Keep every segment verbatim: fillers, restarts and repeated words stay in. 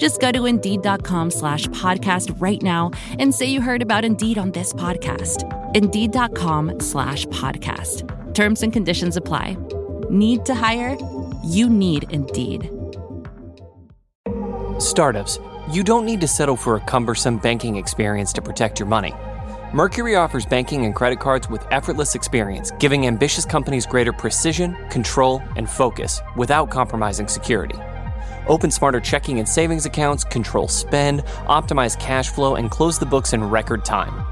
Just go to Indeed.com slash podcast right now and say you heard about Indeed on this podcast. Indeed.com slash podcast. Terms and conditions apply. Need to hire? You need Indeed. Startups, you don't need to settle for a cumbersome banking experience to protect your money. Mercury offers banking and credit cards with effortless experience, giving ambitious companies greater precision, control, and focus without compromising security. Open smarter checking and savings accounts, control spend, optimize cash flow, and close the books in record time.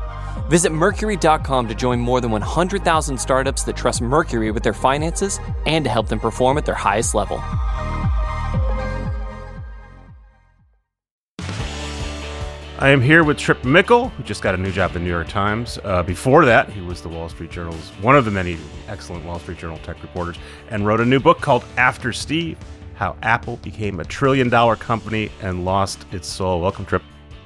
Visit Mercury dot com to join more than one hundred thousand startups that trust Mercury with their finances and to help them perform at their highest level. I am here with Tripp Mickle, who just got a new job at the New York Times. Uh, before that, he was the Wall Street Journal's, one of the many excellent Wall Street Journal tech reporters, and wrote a new book called After Steve, How Apple Became a Trillion Dollar Company and Lost Its Soul. Welcome, Tripp.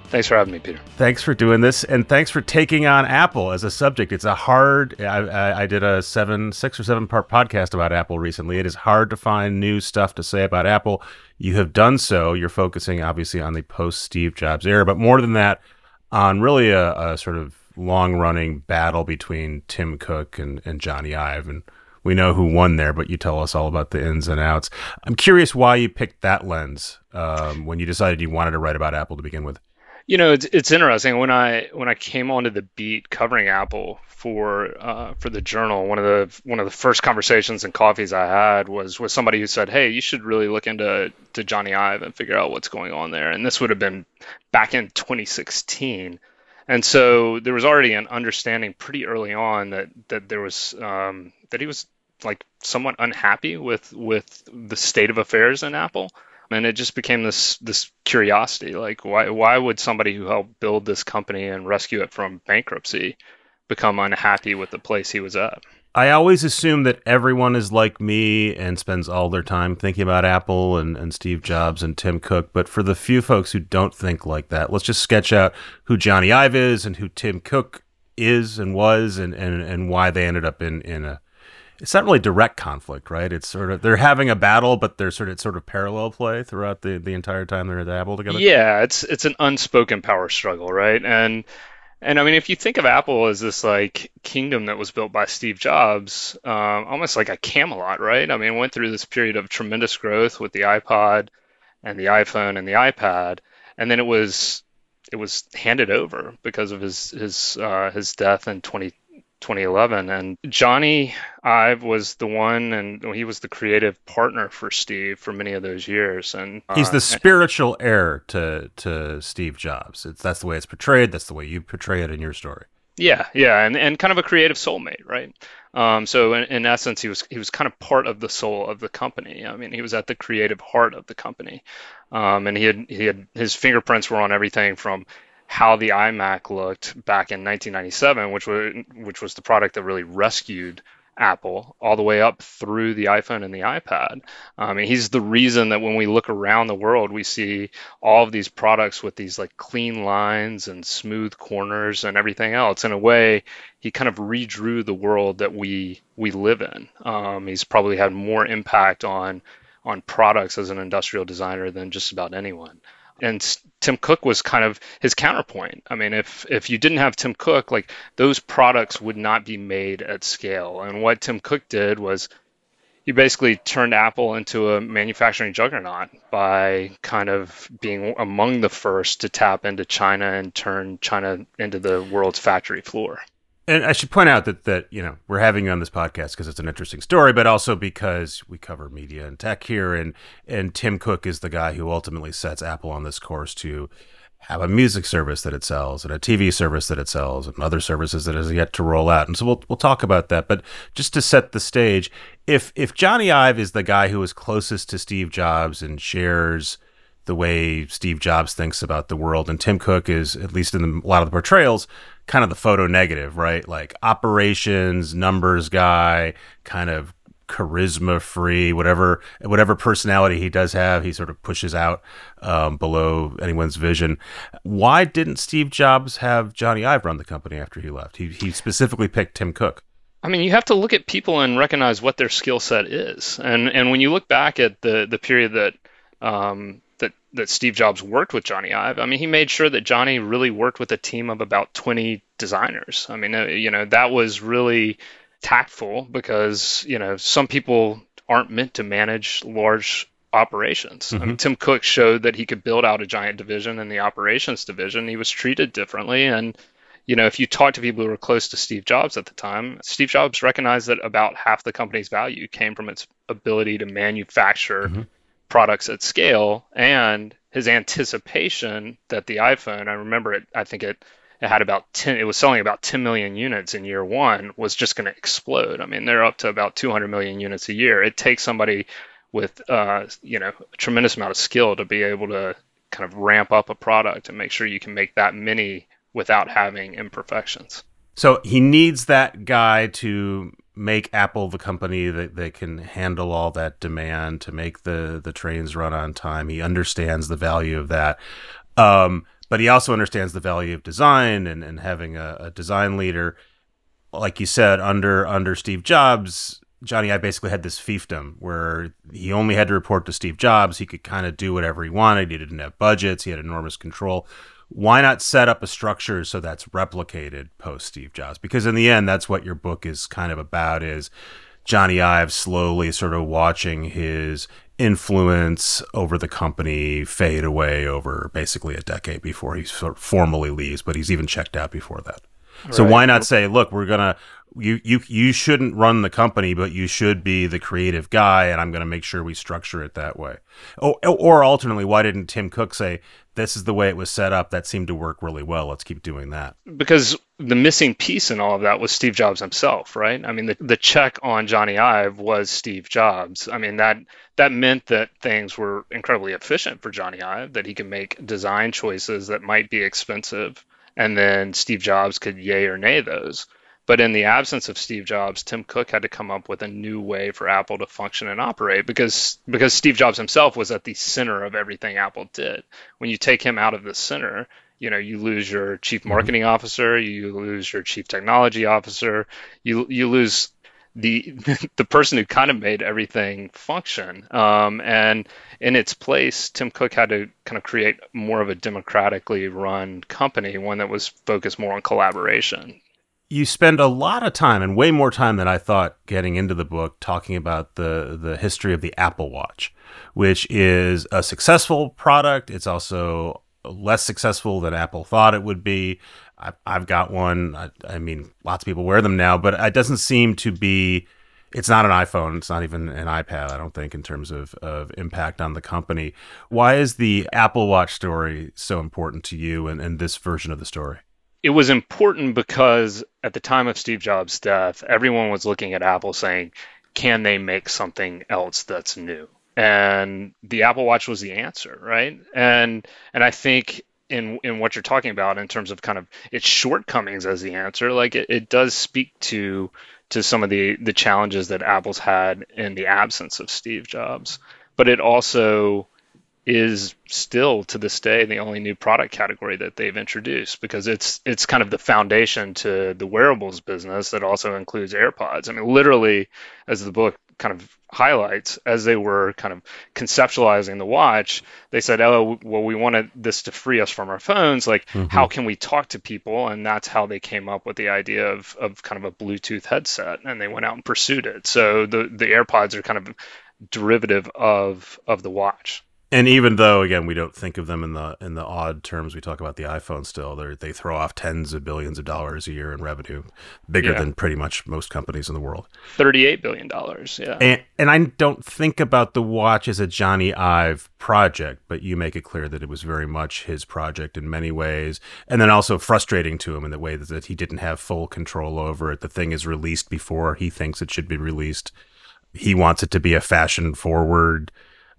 Thanks for having me, Peter. Thanks for doing this, and thanks for taking on Apple as a subject. It's a hard, I, I, I did a seven, six or seven part podcast about Apple recently. It is hard to find new stuff to say about Apple. You have done so. You're focusing, obviously, on the post-Steve Jobs era, but more than that, on really a, a sort of long-running battle between Tim Cook and, and Jony Ive, and we know who won there, but you tell us all about the ins and outs. I'm curious why you picked that lens um, when you decided you wanted to write about Apple to begin with. You know, it's it's interesting. When I when I came onto the beat covering Apple for uh, for the Journal, one of the one of the first conversations and coffees I had was with somebody who said, "Hey, you should really look into to Jony Ive and figure out what's going on there." And this would have been back in twenty sixteen, and so there was already an understanding pretty early on that that there was um, that he was like somewhat unhappy with with the state of affairs in Apple. And it just became this this curiosity, like why why would somebody who helped build this company and rescue it from bankruptcy become unhappy with the place he was at? I always assume that everyone is like me and spends all their time thinking about Apple and, and Steve Jobs and Tim Cook. But for the few folks who don't think like that, let's just sketch out who Jony Ive is and who Tim Cook is and was and, and, and why they ended up in, in a... It's not really direct conflict, right? It's sort of they're having a battle, but they're sort of it's sort of parallel play throughout the, the entire time they're at Apple together. Yeah, it's it's an unspoken power struggle, right? And and I mean, if you think of Apple as this like kingdom that was built by Steve Jobs, um, almost like a Camelot, right? I mean, went through this period of tremendous growth with the iPod and the iPhone and the iPad, and then it was it was handed over because of his his uh, his death in twenty eleven, and Jony Ive was the one, and he was the creative partner for Steve for many of those years. And uh, he's the spiritual heir to to Steve Jobs. It's that's the way it's portrayed. That's the way you portray it in your story. Yeah, yeah, and, and kind of a creative soulmate, right? Um, so in, in essence, he was he was kind of part of the soul of the company. I mean, he was at the creative heart of the company, um, and he had he had his fingerprints were on everything from how the iMac looked back in nineteen ninety-seven, which was which was the product that really rescued Apple, all the way up through the iPhone and the iPad. I mean, he's the reason that when we look around the world, we see all of these products with these like clean lines and smooth corners and everything else. In a way, he kind of redrew the world that we we live in. Um, he's probably had more impact on on products as an industrial designer than just about anyone. And Tim Cook was kind of his counterpoint. I mean, if if you didn't have Tim Cook, like those products would not be made at scale. And what Tim Cook did was he basically turned Apple into a manufacturing juggernaut by kind of being among the first to tap into China and turn China into the world's factory floor. And I should point out that, that you know, we're having you on this podcast because it's an interesting story, but also because we cover media and tech here, and and Tim Cook is the guy who ultimately sets Apple on this course to have a music service that it sells and a T V service that it sells and other services that has yet to roll out. And so we'll we'll talk about that. But just to set the stage, if if Jony Ive is the guy who is closest to Steve Jobs and shares the way Steve Jobs thinks about the world. And Tim Cook is, at least in the, a lot of the portrayals, kind of the photo negative, right? Like operations, numbers guy, kind of charisma free, whatever whatever personality he does have, he sort of pushes out um, below anyone's vision. Why didn't Steve Jobs have Jony Ive run the company after he left? He he specifically picked Tim Cook. I mean, you have to look at people and recognize what their skill set is. And and when you look back at the the period that um, that that Steve Jobs worked with Jony Ive, I mean, he made sure that Jony really worked with a team of about twenty designers. I mean, you know, that was really tactful because, you know, some people aren't meant to manage large operations. Mm-hmm. I mean, Tim Cook showed that he could build out a giant division in the operations division. He was treated differently. And, you know, if you talk to people who were close to Steve Jobs at the time, Steve Jobs recognized that about half the company's value came from its ability to manufacture mm-hmm. products at scale, and his anticipation that the iPhone, I remember it, I think it, It had about ten. It was selling about ten million units in year one. Was just going to explode. I mean, they're up to about two hundred million units a year. It takes somebody with, uh, you know, a tremendous amount of skill to be able to kind of ramp up a product and make sure you can make that many without having imperfections. So he needs that guy to make Apple the company that they can handle all that demand, to make the the trains run on time. He understands the value of that. Um, But he also understands the value of design and, and having a, a design leader. Like you said, under under Steve Jobs, Jony Ive basically had this fiefdom where he only had to report to Steve Jobs. He could kind of do whatever he wanted. He didn't have budgets. He had enormous control. Why not set up a structure so that's replicated post Steve Jobs? Because in the end, that's what your book is kind of about, is Jony Ive slowly sort of watching his influence over the company fade away over basically a decade before he sort of formally leaves, but he's even checked out before that. Right. So why not say, look, we're gonna you you you shouldn't run the company, but you should be the creative guy, and I'm gonna make sure we structure it that way. Or, or alternately, why didn't Tim Cook say, this is the way it was set up, that seemed to work really well, let's keep doing that? Because the missing piece in all of that was Steve Jobs himself, right? I mean, the, the check on Jony Ive was Steve Jobs. I mean, that that meant that things were incredibly efficient for Jony Ive, that he could make design choices that might be expensive, and then Steve Jobs could yay or nay those. But in the absence of Steve Jobs, Tim Cook had to come up with a new way for Apple to function and operate, because because Steve Jobs himself was at the center of everything Apple did. When you take him out of the center, you know, you lose your chief marketing officer, you lose your chief technology officer, you you lose the the person who kind of made everything function. Um, and in its place, Tim Cook had to kind of create more of a democratically run company, one that was focused more on collaboration. You spend a lot of time, and way more time than I thought getting into the book, talking about the, the history of the Apple Watch, which is a successful product. It's also less successful than Apple thought it would be. I, I've got one. I, I mean, lots of people wear them now, but it doesn't seem to be, it's not an iPhone. It's not even an iPad, I don't think, in terms of, of impact on the company. Why is the Apple Watch story so important to you and, and this version of the story? It was important because at the time of Steve Jobs' death, everyone was looking at Apple saying, can they make something else that's new? And the Apple Watch was the answer, right? And and I think in in what you're talking about in terms of kind of its shortcomings as the answer, like it, it does speak to to some of the, the challenges that Apple's had in the absence of Steve Jobs. But it also is still to this day the only new product category that they've introduced, because it's it's kind of the foundation to the wearables business that also includes AirPods. I mean, literally, as the book kind of highlights, as they were kind of conceptualizing the watch, they said, oh, well, we wanted this to free us from our phones. Like, mm-hmm. how can we talk to people? And that's how they came up with the idea of of kind of a Bluetooth headset, and they went out and pursued it. So the, the AirPods are kind of derivative of of the watch. And even though, again, we don't think of them in the in the odd terms we talk about the iPhone, still they they throw off tens of billions of dollars a year in revenue, bigger yeah. than pretty much most companies in the world. thirty-eight billion dollars, yeah. And, and I don't think about the watch as a Jony Ive project, but you make it clear that it was very much his project in many ways, and then also frustrating to him in the way that he didn't have full control over it. The thing is released before he thinks it should be released. He wants it to be a fashion-forward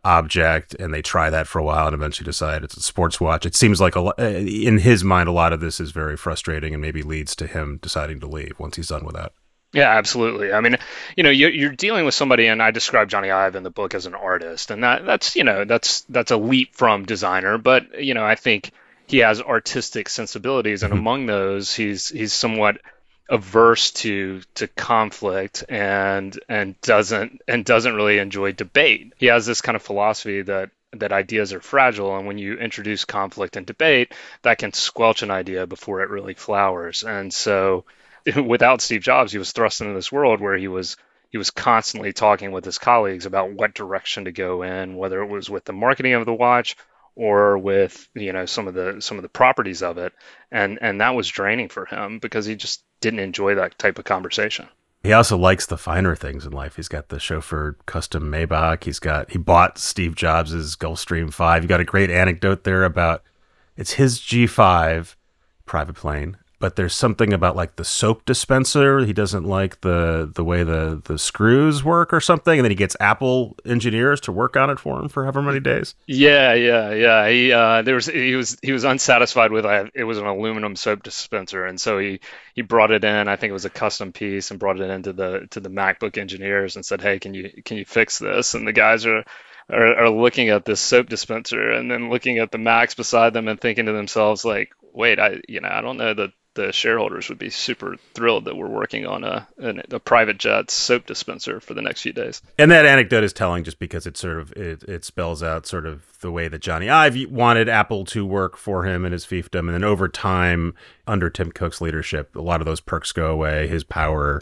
object, and they try that for a while and eventually decide it's a sports watch. It seems like a lot, in his mind, a lot of this is very frustrating and maybe leads to him deciding to leave once he's done with that. Yeah, absolutely. I mean, you know, you're, you're dealing with somebody, and I describe Jony Ive in the book as an artist, and that that's, you know, that's, that's a leap from designer, but, you know, I think he has artistic sensibilities, and among those, he's, he's somewhat averse to to conflict and and doesn't and doesn't really enjoy debate. He has this kind of philosophy that that ideas are fragile, and when you introduce conflict and debate, that can squelch an idea before it really flowers. And so without Steve Jobs, he was thrust into this world where he was he was constantly talking with his colleagues about what direction to go in, whether it was with the marketing of the watch or with, you know, some of the some of the properties of it. And and that was draining for him because he just didn't enjoy that type of conversation. He also likes the finer things in life. He's got the chauffeur custom Maybach. He's got, he bought Steve Jobs's Gulfstream Five. You got a great anecdote there about it's his G five private plane, but there's something about like the soap dispenser. He doesn't like the, the way the, the screws work or something. And then he gets Apple engineers to work on it for him for however many days. Yeah. Yeah. Yeah. He, uh, there was, he was, he was unsatisfied with, uh, it was an aluminum soap dispenser. And so he, he brought it in, I think it was a custom piece, and brought it into the, to the MacBook engineers and said, "Hey, can you, can you fix this?" And the guys are, are, are looking at this soap dispenser and then looking at the Macs beside them and thinking to themselves, like, wait, I, you know, I don't know that the shareholders would be super thrilled that we're working on a, a private jet soap dispenser for the next few days. And that anecdote is telling just because it sort of, it, it spells out sort of the way that Jony Ive wanted Apple to work for him and his fiefdom. And then over time, under Tim Cook's leadership, a lot of those perks go away. His power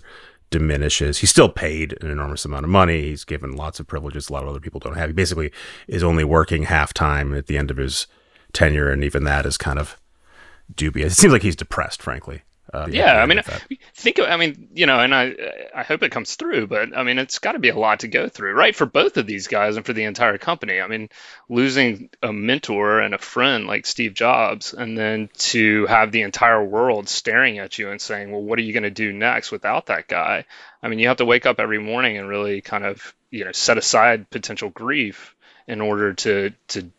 diminishes. He's still paid an enormous amount of money. He's given lots of privileges a lot of other people don't have. He basically is only working half time at the end of his tenure. And even that is kind of dubious. It seems like he's depressed, frankly. Uh, yeah, I mean, think of, I mean, you know, and I I hope it comes through, but I mean, it's got to be a lot to go through, right? For both of these guys and for the entire company. I mean, losing a mentor and a friend like Steve Jobs, and then to have the entire world staring at you and saying, well, what are you going to do next without that guy? I mean, you have to wake up every morning and really kind of, you know, set aside potential grief in order to to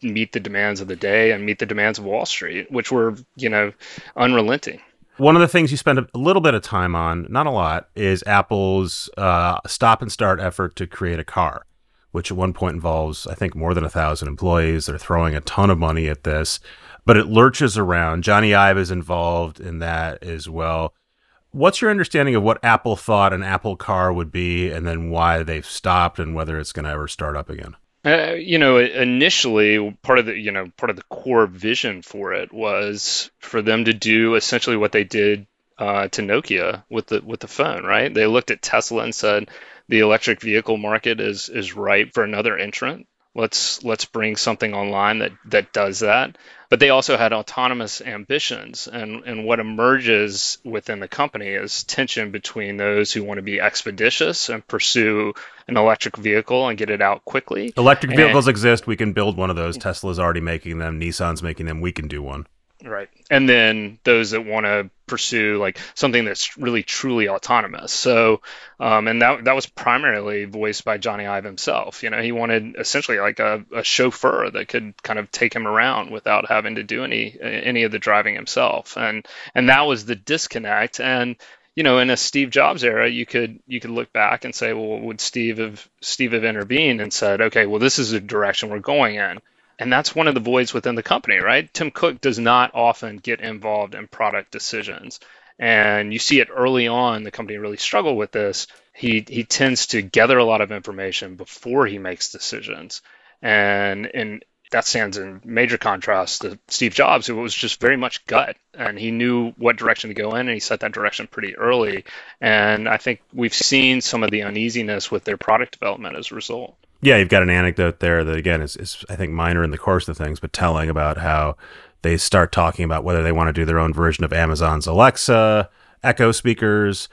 meet the demands of the day and meet the demands of Wall Street, which were, you know, unrelenting. One of the things you spend a little bit of time on, not a lot, is Apple's uh, stop and start effort to create a car, which at one point involves, I think, more than a thousand employees. They're throwing a ton of money at this, but it lurches around. Jony Ive is involved in that as well. What's your understanding of what Apple thought an Apple car would be, and then why they've stopped and whether it's going to ever start up again? Uh, you know, initially, part of the you know part of the core vision for it was for them to do essentially what they did uh, to Nokia with the with the phone, right? They looked at Tesla and said the electric vehicle market is is ripe for another entrant. Let's let's bring something online that that does that. But they also had autonomous ambitions, and and what emerges within the company is tension between those who want to be expeditious and pursue an electric vehicle and get it out quickly. Electric vehicles and, exist. We can build one of those. Tesla's already making them. Nissan's making them. We can do one. Right. And then those that want to pursue like something that's really truly autonomous. So, um, and that that was primarily voiced by Jony Ive himself. You know, he wanted essentially like a, a chauffeur that could kind of take him around without having to do any any of the driving himself. And and that was the disconnect. And you know, in a Steve Jobs era, you could you could look back and say, well, would Steve have Steve have intervened and said, okay, well, this is the direction we're going in. And that's one of the voids within the company, right? Tim Cook does not often get involved in product decisions. And you see it early on, the company really struggled with this. He he tends to gather a lot of information before he makes decisions. And and that stands in major contrast to Steve Jobs, who was just very much gut. And he knew what direction to go in, and he set that direction pretty early. And I think we've seen some of the uneasiness with their product development as a result. Yeah, you've got an anecdote there that, again, is, is, I think, minor in the course of things, but telling about how they start talking about whether they want to do their own version of Amazon's Alexa, Echo speakers,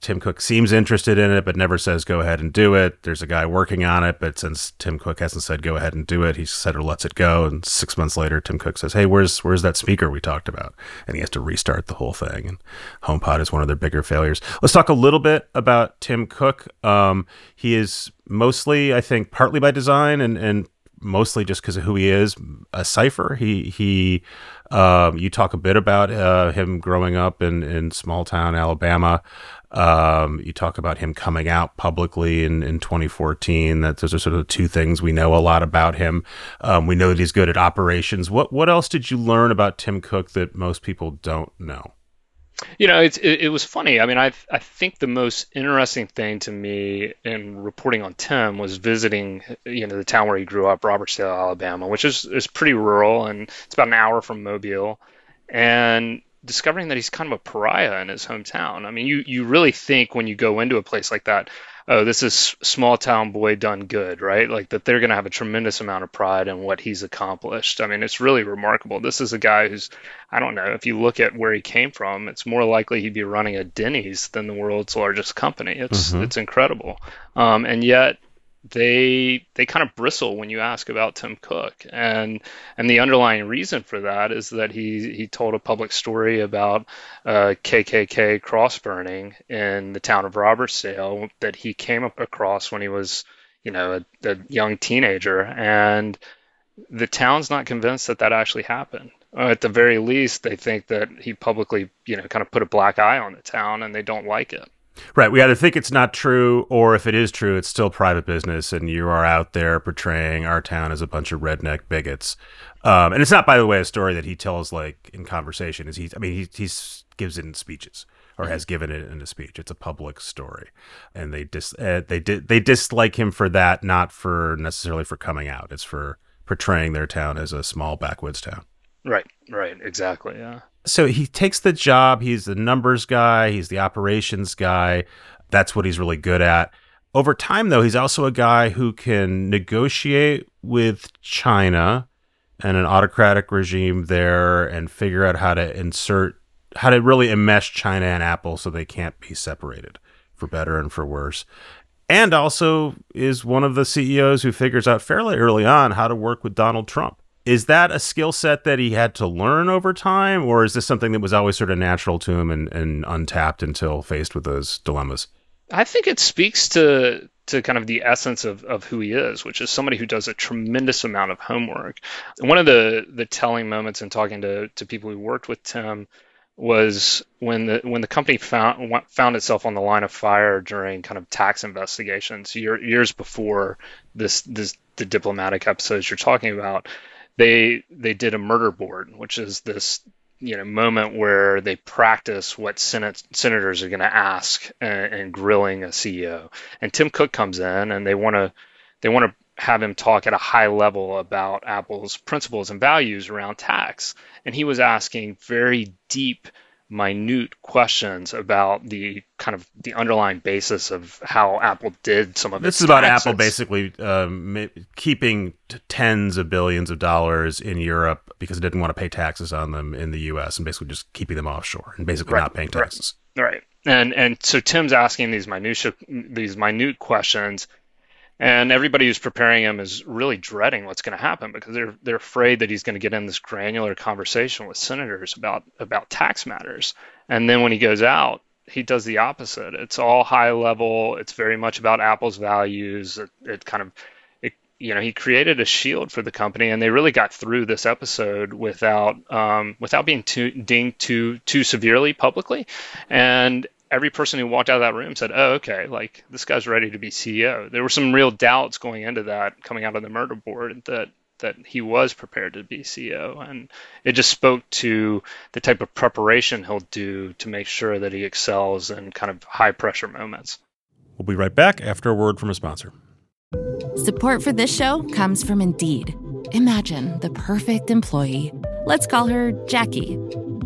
Tim Cook seems interested in it, but never says go ahead and do it. There's a guy working on it, but since Tim Cook hasn't said go ahead and do it, he said or lets it go. And six months later, Tim Cook says, hey, where's where's that speaker we talked about? And he has to restart the whole thing. And HomePod is one of their bigger failures. Let's talk a little bit about Tim Cook. Um, he is mostly, I think, partly by design and and mostly just because of who he is, a cipher. He he. Um, you talk a bit about uh, him growing up in, in small town Alabama. Um, you talk about him coming out publicly in, in twenty fourteen. That those are sort of the two things we know a lot about him. Um, we know that he's good at operations. What what else did you learn about Tim Cook that most people don't know? You know, it's, it, it was funny. I mean, I I think the most interesting thing to me in reporting on Tim was visiting, you know, the town where he grew up, Robertsdale, Alabama, which is, is pretty rural, and it's about an hour from Mobile, and discovering that he's kind of a pariah in his hometown. I mean, you, you really think when you go into a place like that, oh, this is small town boy done good, right? Like that they're going to have a tremendous amount of pride in what he's accomplished. I mean, it's really remarkable. This is a guy who's, I don't know, if you look at where he came from, it's more likely he'd be running a Denny's than the world's largest company. It's mm-hmm. it's incredible. Um, and yet they they kind of bristle when you ask about Tim Cook. And and the underlying reason for that is that he, he told a public story about uh, K K K cross burning in the town of Robertsdale that he came up across when he was, you know, a, a young teenager. And the town's not convinced that that actually happened. Uh, at the very least, they think that he publicly, you know, kind of put a black eye on the town and they don't like it. Right. We either think it's not true, or if it is true, it's still private business, and you are out there portraying our town as a bunch of redneck bigots. Um, and it's not, by the way, a story that he tells like in conversation. Is he? I mean, he he's gives it in speeches, or mm-hmm. has given it in a speech. It's a public story, and they dis uh, they did they dislike him for that, not for necessarily for coming out. It's for portraying their town as a small backwoods town. Right. Right. Exactly. Yeah. So he takes the job. He's the numbers guy. He's the operations guy. That's what he's really good at. Over time, though, he's also a guy who can negotiate with China and an autocratic regime there and figure out how to insert, how to really enmesh China and Apple so they can't be separated, for better and for worse. And also is one of the C E Os who figures out fairly early on how to work with Donald Trump. Is that a skill set that he had to learn over time, or is this something that was always sort of natural to him and, and untapped until faced with those dilemmas? I think it speaks to to kind of the essence of, of who he is, which is somebody who does a tremendous amount of homework. One of the, the telling moments in talking to, to people who worked with Tim was when the when the company found found itself on the line of fire during kind of tax investigations year, years before this this the diplomatic episodes you're talking about. They they did a murder board, which is this, you know, moment where they practice what Senate, senators are going to ask in grilling a C E O. And Tim Cook comes in, and they want to they want to have him talk at a high level about Apple's principles and values around tax. And he was asking very deep, minute questions about the kind of the underlying basis of how Apple did some of this. This is about Apple basically um, keeping tens of billions of dollars in Europe because it didn't want to pay taxes on them in the U S and basically just keeping them offshore and basically right, not paying taxes. Right, right. And and so Tim's asking these minutia, these minute questions. And everybody who's preparing him is really dreading what's going to happen because they're they're afraid that he's going to get in this granular conversation with senators about about tax matters. And then when he goes out, he does the opposite. It's all high level. It's very much about Apple's values. It, it kind of, it, you know, he created a shield for the company, and they really got through this episode without um, without being too, dinged too too severely publicly. And every person who walked out of that room said, oh, okay, like this guy's ready to be C E O. There were some real doubts going into that, coming out of the murder board, that that he was prepared to be C E O. And it just spoke to the type of preparation he'll do to make sure that he excels in kind of high pressure moments. We'll be right back after a word from a sponsor. Support for this show comes from Indeed. Imagine the perfect employee. Let's call her Jackie.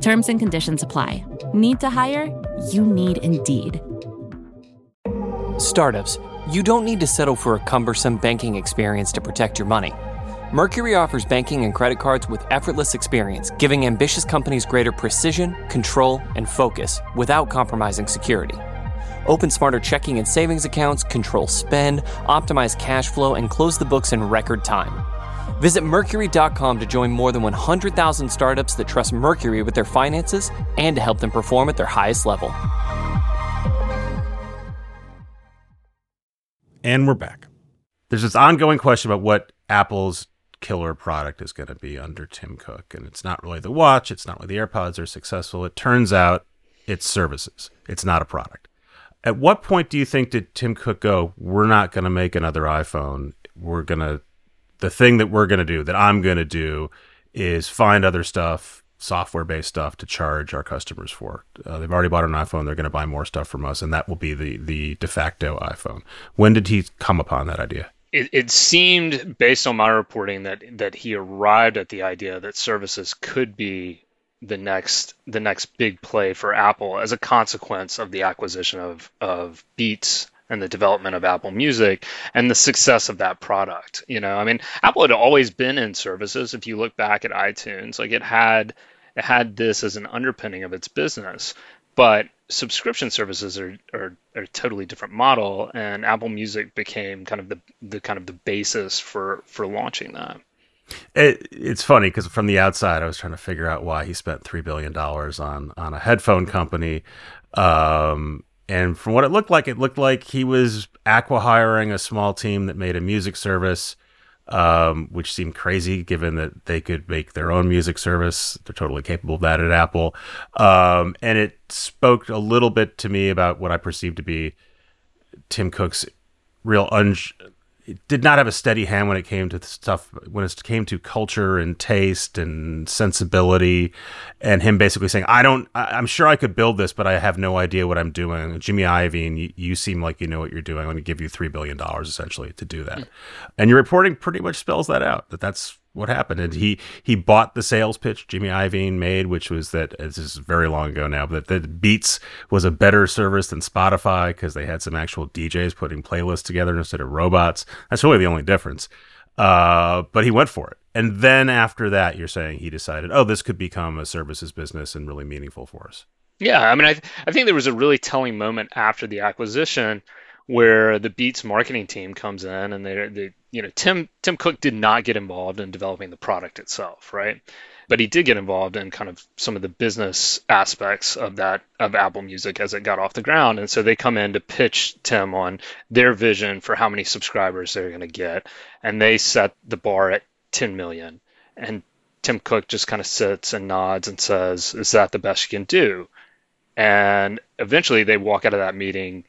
Terms and conditions apply. Need to hire? You need Indeed. Startups, you don't need to settle for a cumbersome banking experience to protect your money. Mercury offers banking and credit cards with effortless experience, giving ambitious companies greater precision, control, and focus without compromising security. Open smarter checking and savings accounts, control spend, optimize cash flow, and close the books in record time. Visit Mercury dot com to join more than one hundred thousand startups that trust Mercury with their finances and to help them perform at their highest level. And we're back. There's this ongoing question about what Apple's killer product is going to be under Tim Cook. And it's not really the watch. It's not really the AirPods are successful. It turns out it's services. It's not a product. At what point do you think did Tim Cook go, we're not going to make another iPhone. We're going to, the thing that we're going to do, that I'm going to do is find other stuff, software-based stuff to charge our customers for. Uh, they've already bought an iPhone. They're going to buy more stuff from us. And that will be the, the de facto iPhone. When did he come upon that idea? It, it seemed, based on my reporting, that that he arrived at the idea that services could be the next the next big play for Apple as a consequence of the acquisition of of Beats and the development of Apple Music and the success of that product. You know, I mean, Apple had always been in services. If you look back at iTunes, like it had it had this as an underpinning of its business, but subscription services are, are, are a totally different model, and Apple Music became kind of the, the kind of the basis for, for launching that. It, it's funny because from the outside, I was trying to figure out why he spent three billion dollars on on a headphone company, um, and from what it looked like, it looked like he was acqui-hiring a small team that made a music service, um, which seemed crazy given that they could make their own music service. They're totally capable of that at Apple. Um, and it spoke a little bit to me about what I perceived to be Tim Cook's real un- did not have a steady hand when it came to stuff, when it came to culture and taste and sensibility, and him basically saying, I don't, I, I'm sure I could build this, but I have no idea what I'm doing. Jimmy Iovine, you, you seem like you know what you're doing. I'm going to give you three billion dollars essentially to do that. Mm. And your reporting pretty much spells that out, that that's what happened. And he, he bought the sales pitch Jimmy Iovine made, which was that, this is very long ago now, but that Beats was a better service than Spotify because they had some actual D Js putting playlists together instead of robots. That's really the only difference. Uh, but he went for it. And then after that, you're saying he decided, oh, this could become a services business and really meaningful for us. Yeah. I mean, I, th- I think there was a really telling moment after the acquisition where the Beats marketing team comes in, and they, they, you know, Tim Tim Cook did not get involved in developing the product itself, right? But he did get involved in kind of some of the business aspects of that, of Apple Music as it got off the ground. And so they come in to pitch Tim on their vision for how many subscribers they're going to get, and they set the bar at ten million. And Tim Cook just kind of sits and nods and says, "Is that the best you can do?" And eventually they walk out of that meeting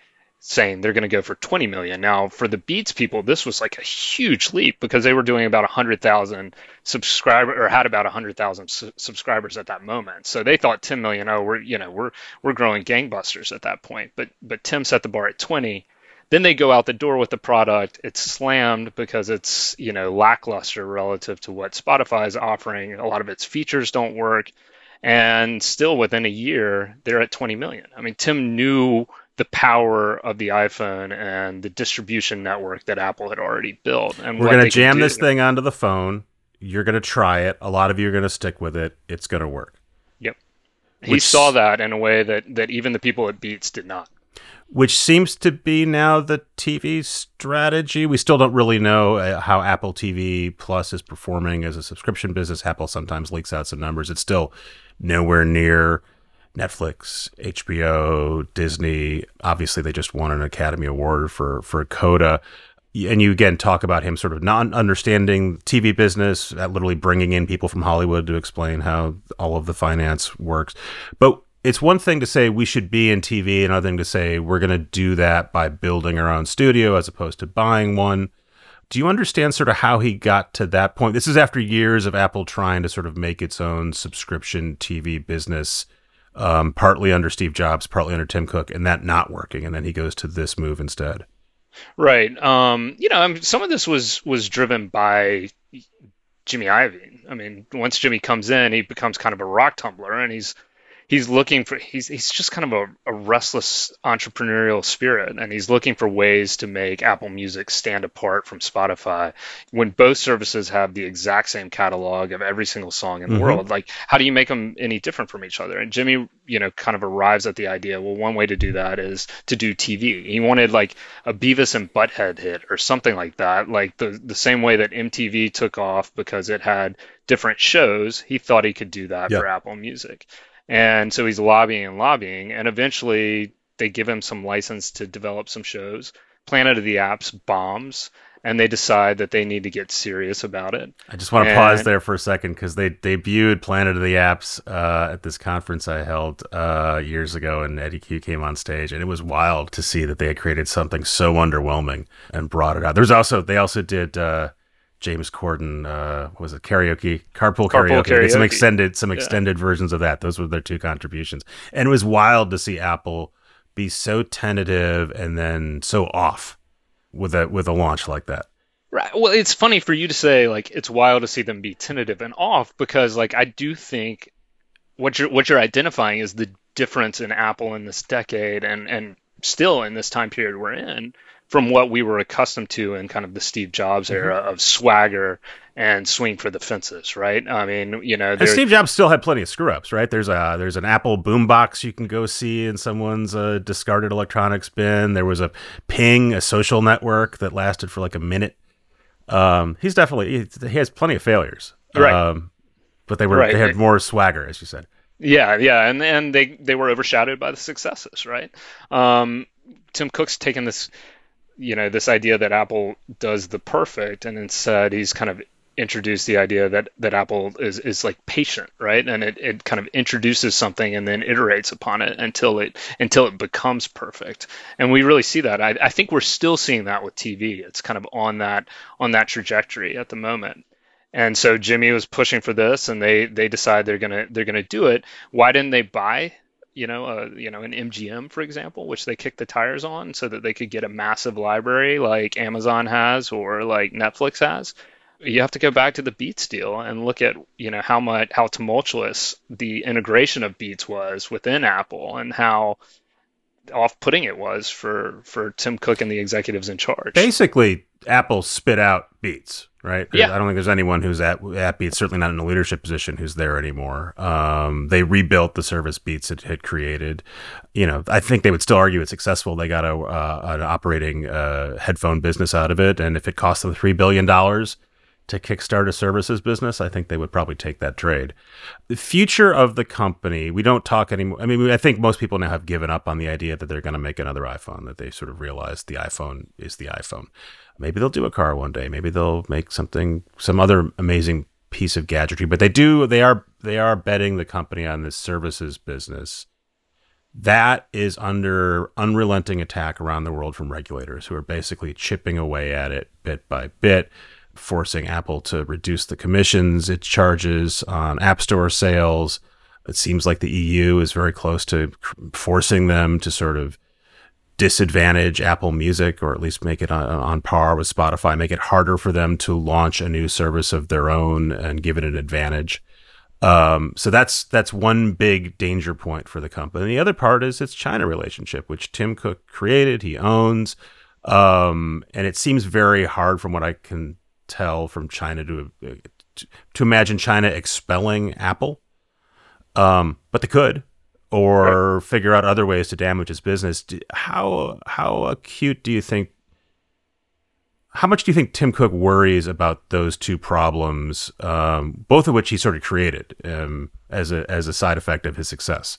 saying they're going to go for twenty million. Now, for the Beats people, this was like a huge leap because they were doing about one hundred thousand subscribers, or had about one hundred thousand su- subscribers at that moment. So they thought ten million, oh, we're, you know, we're we're growing gangbusters at that point. But but Tim set the bar at twenty. Then they go out the door with the product. It's slammed because it's, you know, lackluster relative to what Spotify is offering. A lot of its features don't work. And still within a year, they're at twenty million. I mean, Tim knew the power of the iPhone and the distribution network that Apple had already built. And we're going to jam this thing onto the phone. You're going to try it. A lot of you are going to stick with it. It's going to work. Yep. Which, he saw that in a way that, that even the people at Beats did not. Which seems to be now the T V strategy. We still don't really know how Apple T V Plus is performing as a subscription business. Apple sometimes leaks out some numbers. It's still nowhere near Netflix, H B O, Disney. Obviously, they just won an Academy Award for, for Coda. And you, again, talk about him sort of not understanding the T V business, literally bringing in people from Hollywood to explain how all of the finance works. But it's one thing to say we should be in T V, another thing to say we're going to do that by building our own studio as opposed to buying one. Do you understand sort of how he got to that point? This is after years of Apple trying to sort of make its own subscription T V business, um, partly under Steve Jobs, partly under Tim Cook, and that not working. And then he goes to this move instead. Right. Um, you know, I'm, some of this was was driven by Jimmy Iovine. I mean, once Jimmy comes in, he becomes kind of a rock tumbler, and he's he's looking for he's he's just kind of a, a restless entrepreneurial spirit, and he's looking for ways to make Apple Music stand apart from Spotify when both services have the exact same catalog of every single song in the mm-hmm. world. Like, how do you make them any different from each other? And Jimmy, you know, kind of arrives at the idea, well, one way to do that is to do T V. He wanted like a Beavis and Butthead hit or something like that. Like the, the same way that M T V took off because it had different shows, he thought he could do that yep. for Apple Music. And so he's lobbying and lobbying, and eventually they give him some license to develop some shows. Planet of the Apps bombs, and they decide that they need to get serious about it. I just want to and, pause there for a second, because they debuted Planet of the Apps uh, at this conference I held uh, years ago, and Eddie Cue came on stage, and it was wild to see that they had created something so underwhelming and brought it out. There's also they also did uh, James Corden, uh, what was it, karaoke, carpool, carpool karaoke. karaoke. They did some extended, some yeah. extended versions of that. Those were their two contributions, and it was wild to see Apple be so tentative and then so off with a with a launch like that. Right. Well, it's funny for you to say like it's wild to see them be tentative and off, because like I do think what you're what you're identifying is the difference in Apple in this decade and and still in this time period we're in from what we were accustomed to in kind of the Steve Jobs mm-hmm. era of swagger and swing for the fences, right? I mean, you know, and Steve Jobs still had plenty of screw ups, right? There's a there's an Apple boombox you can go see in someone's uh, discarded electronics bin. There was a Ping, a social network that lasted for like a minute. Um, he's definitely he, he has plenty of failures, right? Um, but they were right. they had more swagger, as you said. Yeah, yeah, and and they they were overshadowed by the successes, right? Um, Tim Cook's taken this. You know, this idea that Apple does the perfect, and instead he's kind of introduced the idea that, that Apple is, is like patient, right? And it, it kind of introduces something and then iterates upon it until it until it becomes perfect. And we really see that. I, I think we're still seeing that with T V. It's kind of on that on that trajectory at the moment. And so Jimmy was pushing for this, and they they decide they're gonna they're gonna do it. Why didn't they buy? You know, uh, you know, an M G M, for example, which they kicked the tires on so that they could get a massive library like Amazon has or like Netflix has. You have to go back to the Beats deal and look at, you know, how much how tumultuous the integration of Beats was within Apple and how off-putting it was for for Tim Cook and the executives in charge. Basically, Apple spit out Beats, right? Yeah. I don't think there's anyone who's at, at Beats, certainly not in a leadership position, who's there anymore. Um, they rebuilt the service Beats it had created. You know, I think they would still argue it's successful. They got a uh, an operating uh, headphone business out of it, and if it cost them three billion dollars to kickstart a services business, I think they would probably take that trade. The future of the company, we don't talk anymore. I mean, I think most people now have given up on the idea that they're going to make another iPhone, that they sort of realize the iPhone is the iPhone. Maybe they'll do a car one day. Maybe they'll make something, some other amazing piece of gadgetry. But they do, they are, they are betting the company on this services business. That is under unrelenting attack around the world from regulators who are basically chipping away at it bit by bit, forcing Apple to reduce the commissions it charges on App Store sales. It seems like the E U is very close to forcing them to sort of disadvantage Apple Music, or at least make it on, on par with Spotify, make it harder for them to launch a new service of their own and give it an advantage. Um, so that's that's one big danger point for the company. And the other part is its China relationship, which Tim Cook created, he owns. Um, and it seems very hard from what I can tell from China to, to, to imagine China expelling Apple. Um, but they could. Or right. figure out other ways to damage his business. How how acute do you think? How much do you think Tim Cook worries about those two problems, um, both of which he sort of created um, as a as a side effect of his success?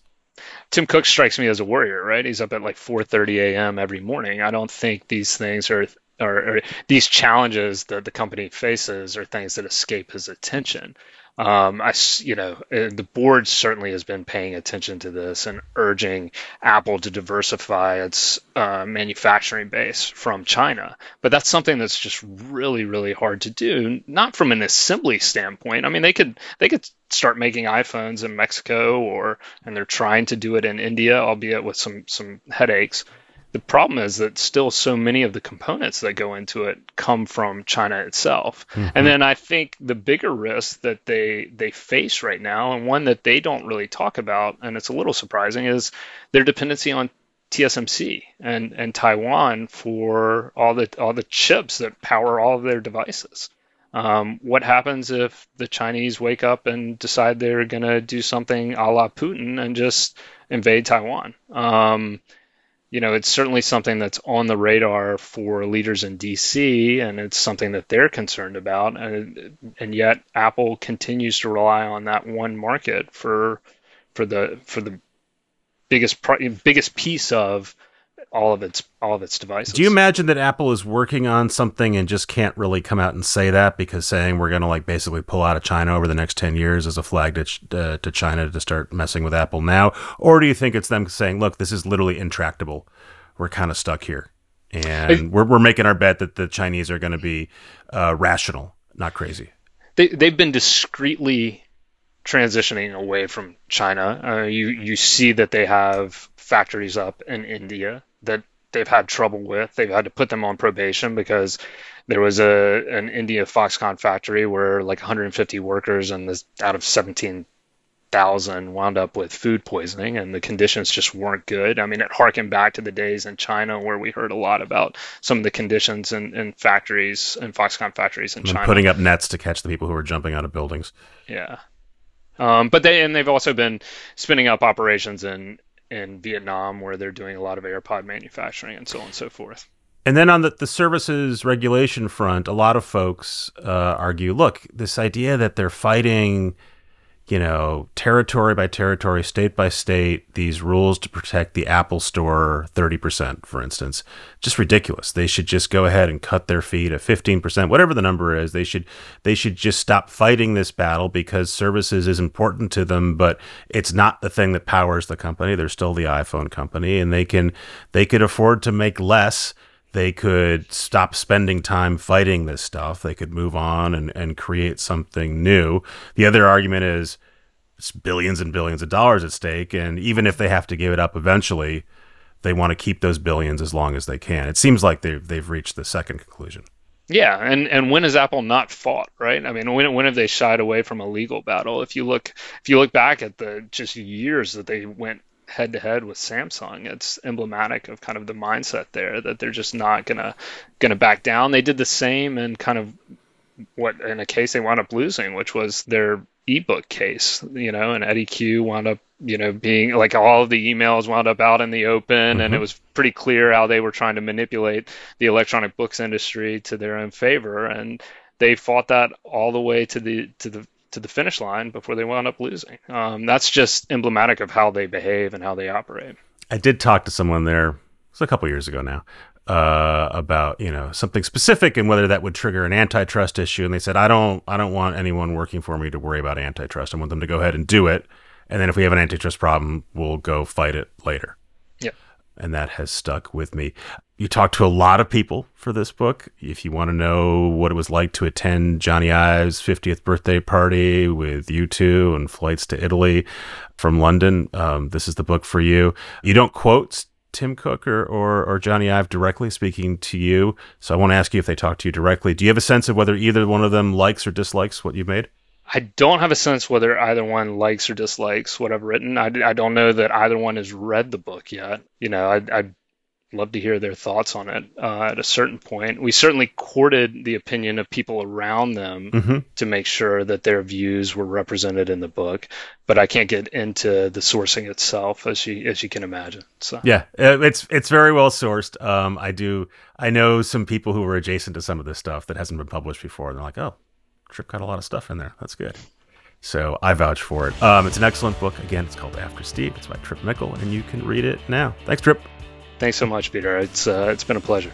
Tim Cook strikes me as a warrior, right? He's up at like four thirty a.m. every morning. I don't think these things are, or these challenges that the company faces are things that escape his attention. Um, I, you know, the board certainly has been paying attention to this and urging Apple to diversify its uh, manufacturing base from China. But that's something that's just really, really hard to do. Not from an assembly standpoint. I mean, they could they could start making iPhones in Mexico, or and they're trying to do it in India, albeit with some some headaches. The problem is that still so many of the components that go into it come from China itself. Mm-hmm. And then I think the bigger risk that they they face right now, and one that they don't really talk about, and it's a little surprising, is their dependency on T S M C and, and Taiwan for all the all the chips that power all of their devices. Um, what happens if the Chinese wake up and decide they're going to do something a la Putin and just invade Taiwan? Um You know, it's certainly something that's on the radar for leaders in D C, and it's something that they're concerned about. And, and yet, Apple continues to rely on that one market for for the for the biggest biggest piece of all of its all of its devices. Do you imagine that Apple is working on something and just can't really come out and say that, because saying we're going to like basically pull out of China over the next ten years is a flag to uh, to China to start messing with Apple now? Or do you think it's them saying, look, this is literally intractable. We're kind of stuck here, and we're we're making our bet that the Chinese are going to be uh, rational, not crazy. They they've been discreetly transitioning away from China. Uh, you you see that they have factories up in India that they've had trouble with. They've had to put them on probation because there was a an India Foxconn factory where like one hundred fifty workers and this out of seventeen thousand wound up with food poisoning, and the conditions just weren't good. I mean, it harkened back to the days in China where we heard a lot about some of the conditions in, in factories and Foxconn factories in and China. Putting up nets to catch the people who were jumping out of buildings. Yeah. Um, but they, and they've also been spinning up operations in in Vietnam, where they're doing a lot of AirPod manufacturing and so on and so forth. And then on the, the services regulation front, a lot of folks uh, argue, look, this idea that they're fighting, you know, territory by territory, state by state, these rules to protect the Apple Store thirty percent, for instance, just ridiculous. They should just go ahead and cut their fee to fifteen percent, whatever the number is. They should they should just stop fighting this battle, because services is important to them, but it's not the thing that powers the company. They're still the iPhone company, and they can they could afford to make less. They could stop spending time fighting this stuff. They could move on and, and create something new. The other argument is it's billions and billions of dollars at stake, and even if they have to give it up eventually, they want to keep those billions as long as they can. It seems like they've, they've reached the second conclusion. Yeah, and, and when has Apple not fought, right? I mean, when when have they shied away from a legal battle? If you look if you look back at the just years that they went head-to-head with Samsung, it's emblematic of kind of the mindset there that they're just not gonna gonna back down. They did the same in kind of what in a case they wound up losing, which was their ebook case, you know, and Eddie Cue wound up, you know, being like all of the emails wound up out in the open, mm-hmm. and it was pretty clear how they were trying to manipulate the electronic books industry to their own favor, and they fought that all the way to the to the to the finish line before they wound up losing. Um, that's just emblematic of how they behave and how they operate. I did talk to someone there, it's a couple years ago now, uh, about, you know, something specific and whether that would trigger an antitrust issue. And they said, I don't, I don't want anyone working for me to worry about antitrust. I want them to go ahead and do it. And then if we have an antitrust problem, we'll go fight it later. Yeah. And that has stuck with me. You talked to a lot of people for this book. If you want to know what it was like to attend Jony Ive's fiftieth birthday party with you two and flights to Italy from London, um, this is the book for you. You don't quote Tim Cook or, or, or Jony Ive directly speaking to you, so I want to ask you if they talk to you directly. Do you have a sense of whether either one of them likes or dislikes what you've made? I don't have a sense whether either one likes or dislikes what I've written. I, I don't know that either one has read the book yet. You know, I... I love to hear their thoughts on it uh, at a certain point. We certainly courted the opinion of people around them mm-hmm. to make sure that their views were represented in the book, but I can't get into the sourcing itself, as you as you can imagine. So yeah, it's it's very well sourced. Um, I do I know some people who are adjacent to some of this stuff that hasn't been published before, and they're like, "Oh, Tripp got a lot of stuff in there. That's good." So I vouch for it. Um, it's an excellent book. Again, it's called After Steve. It's by Tripp Mickle, and you can read it now. Thanks, Tripp. Thanks so much, Peter. It's uh, it's been a pleasure.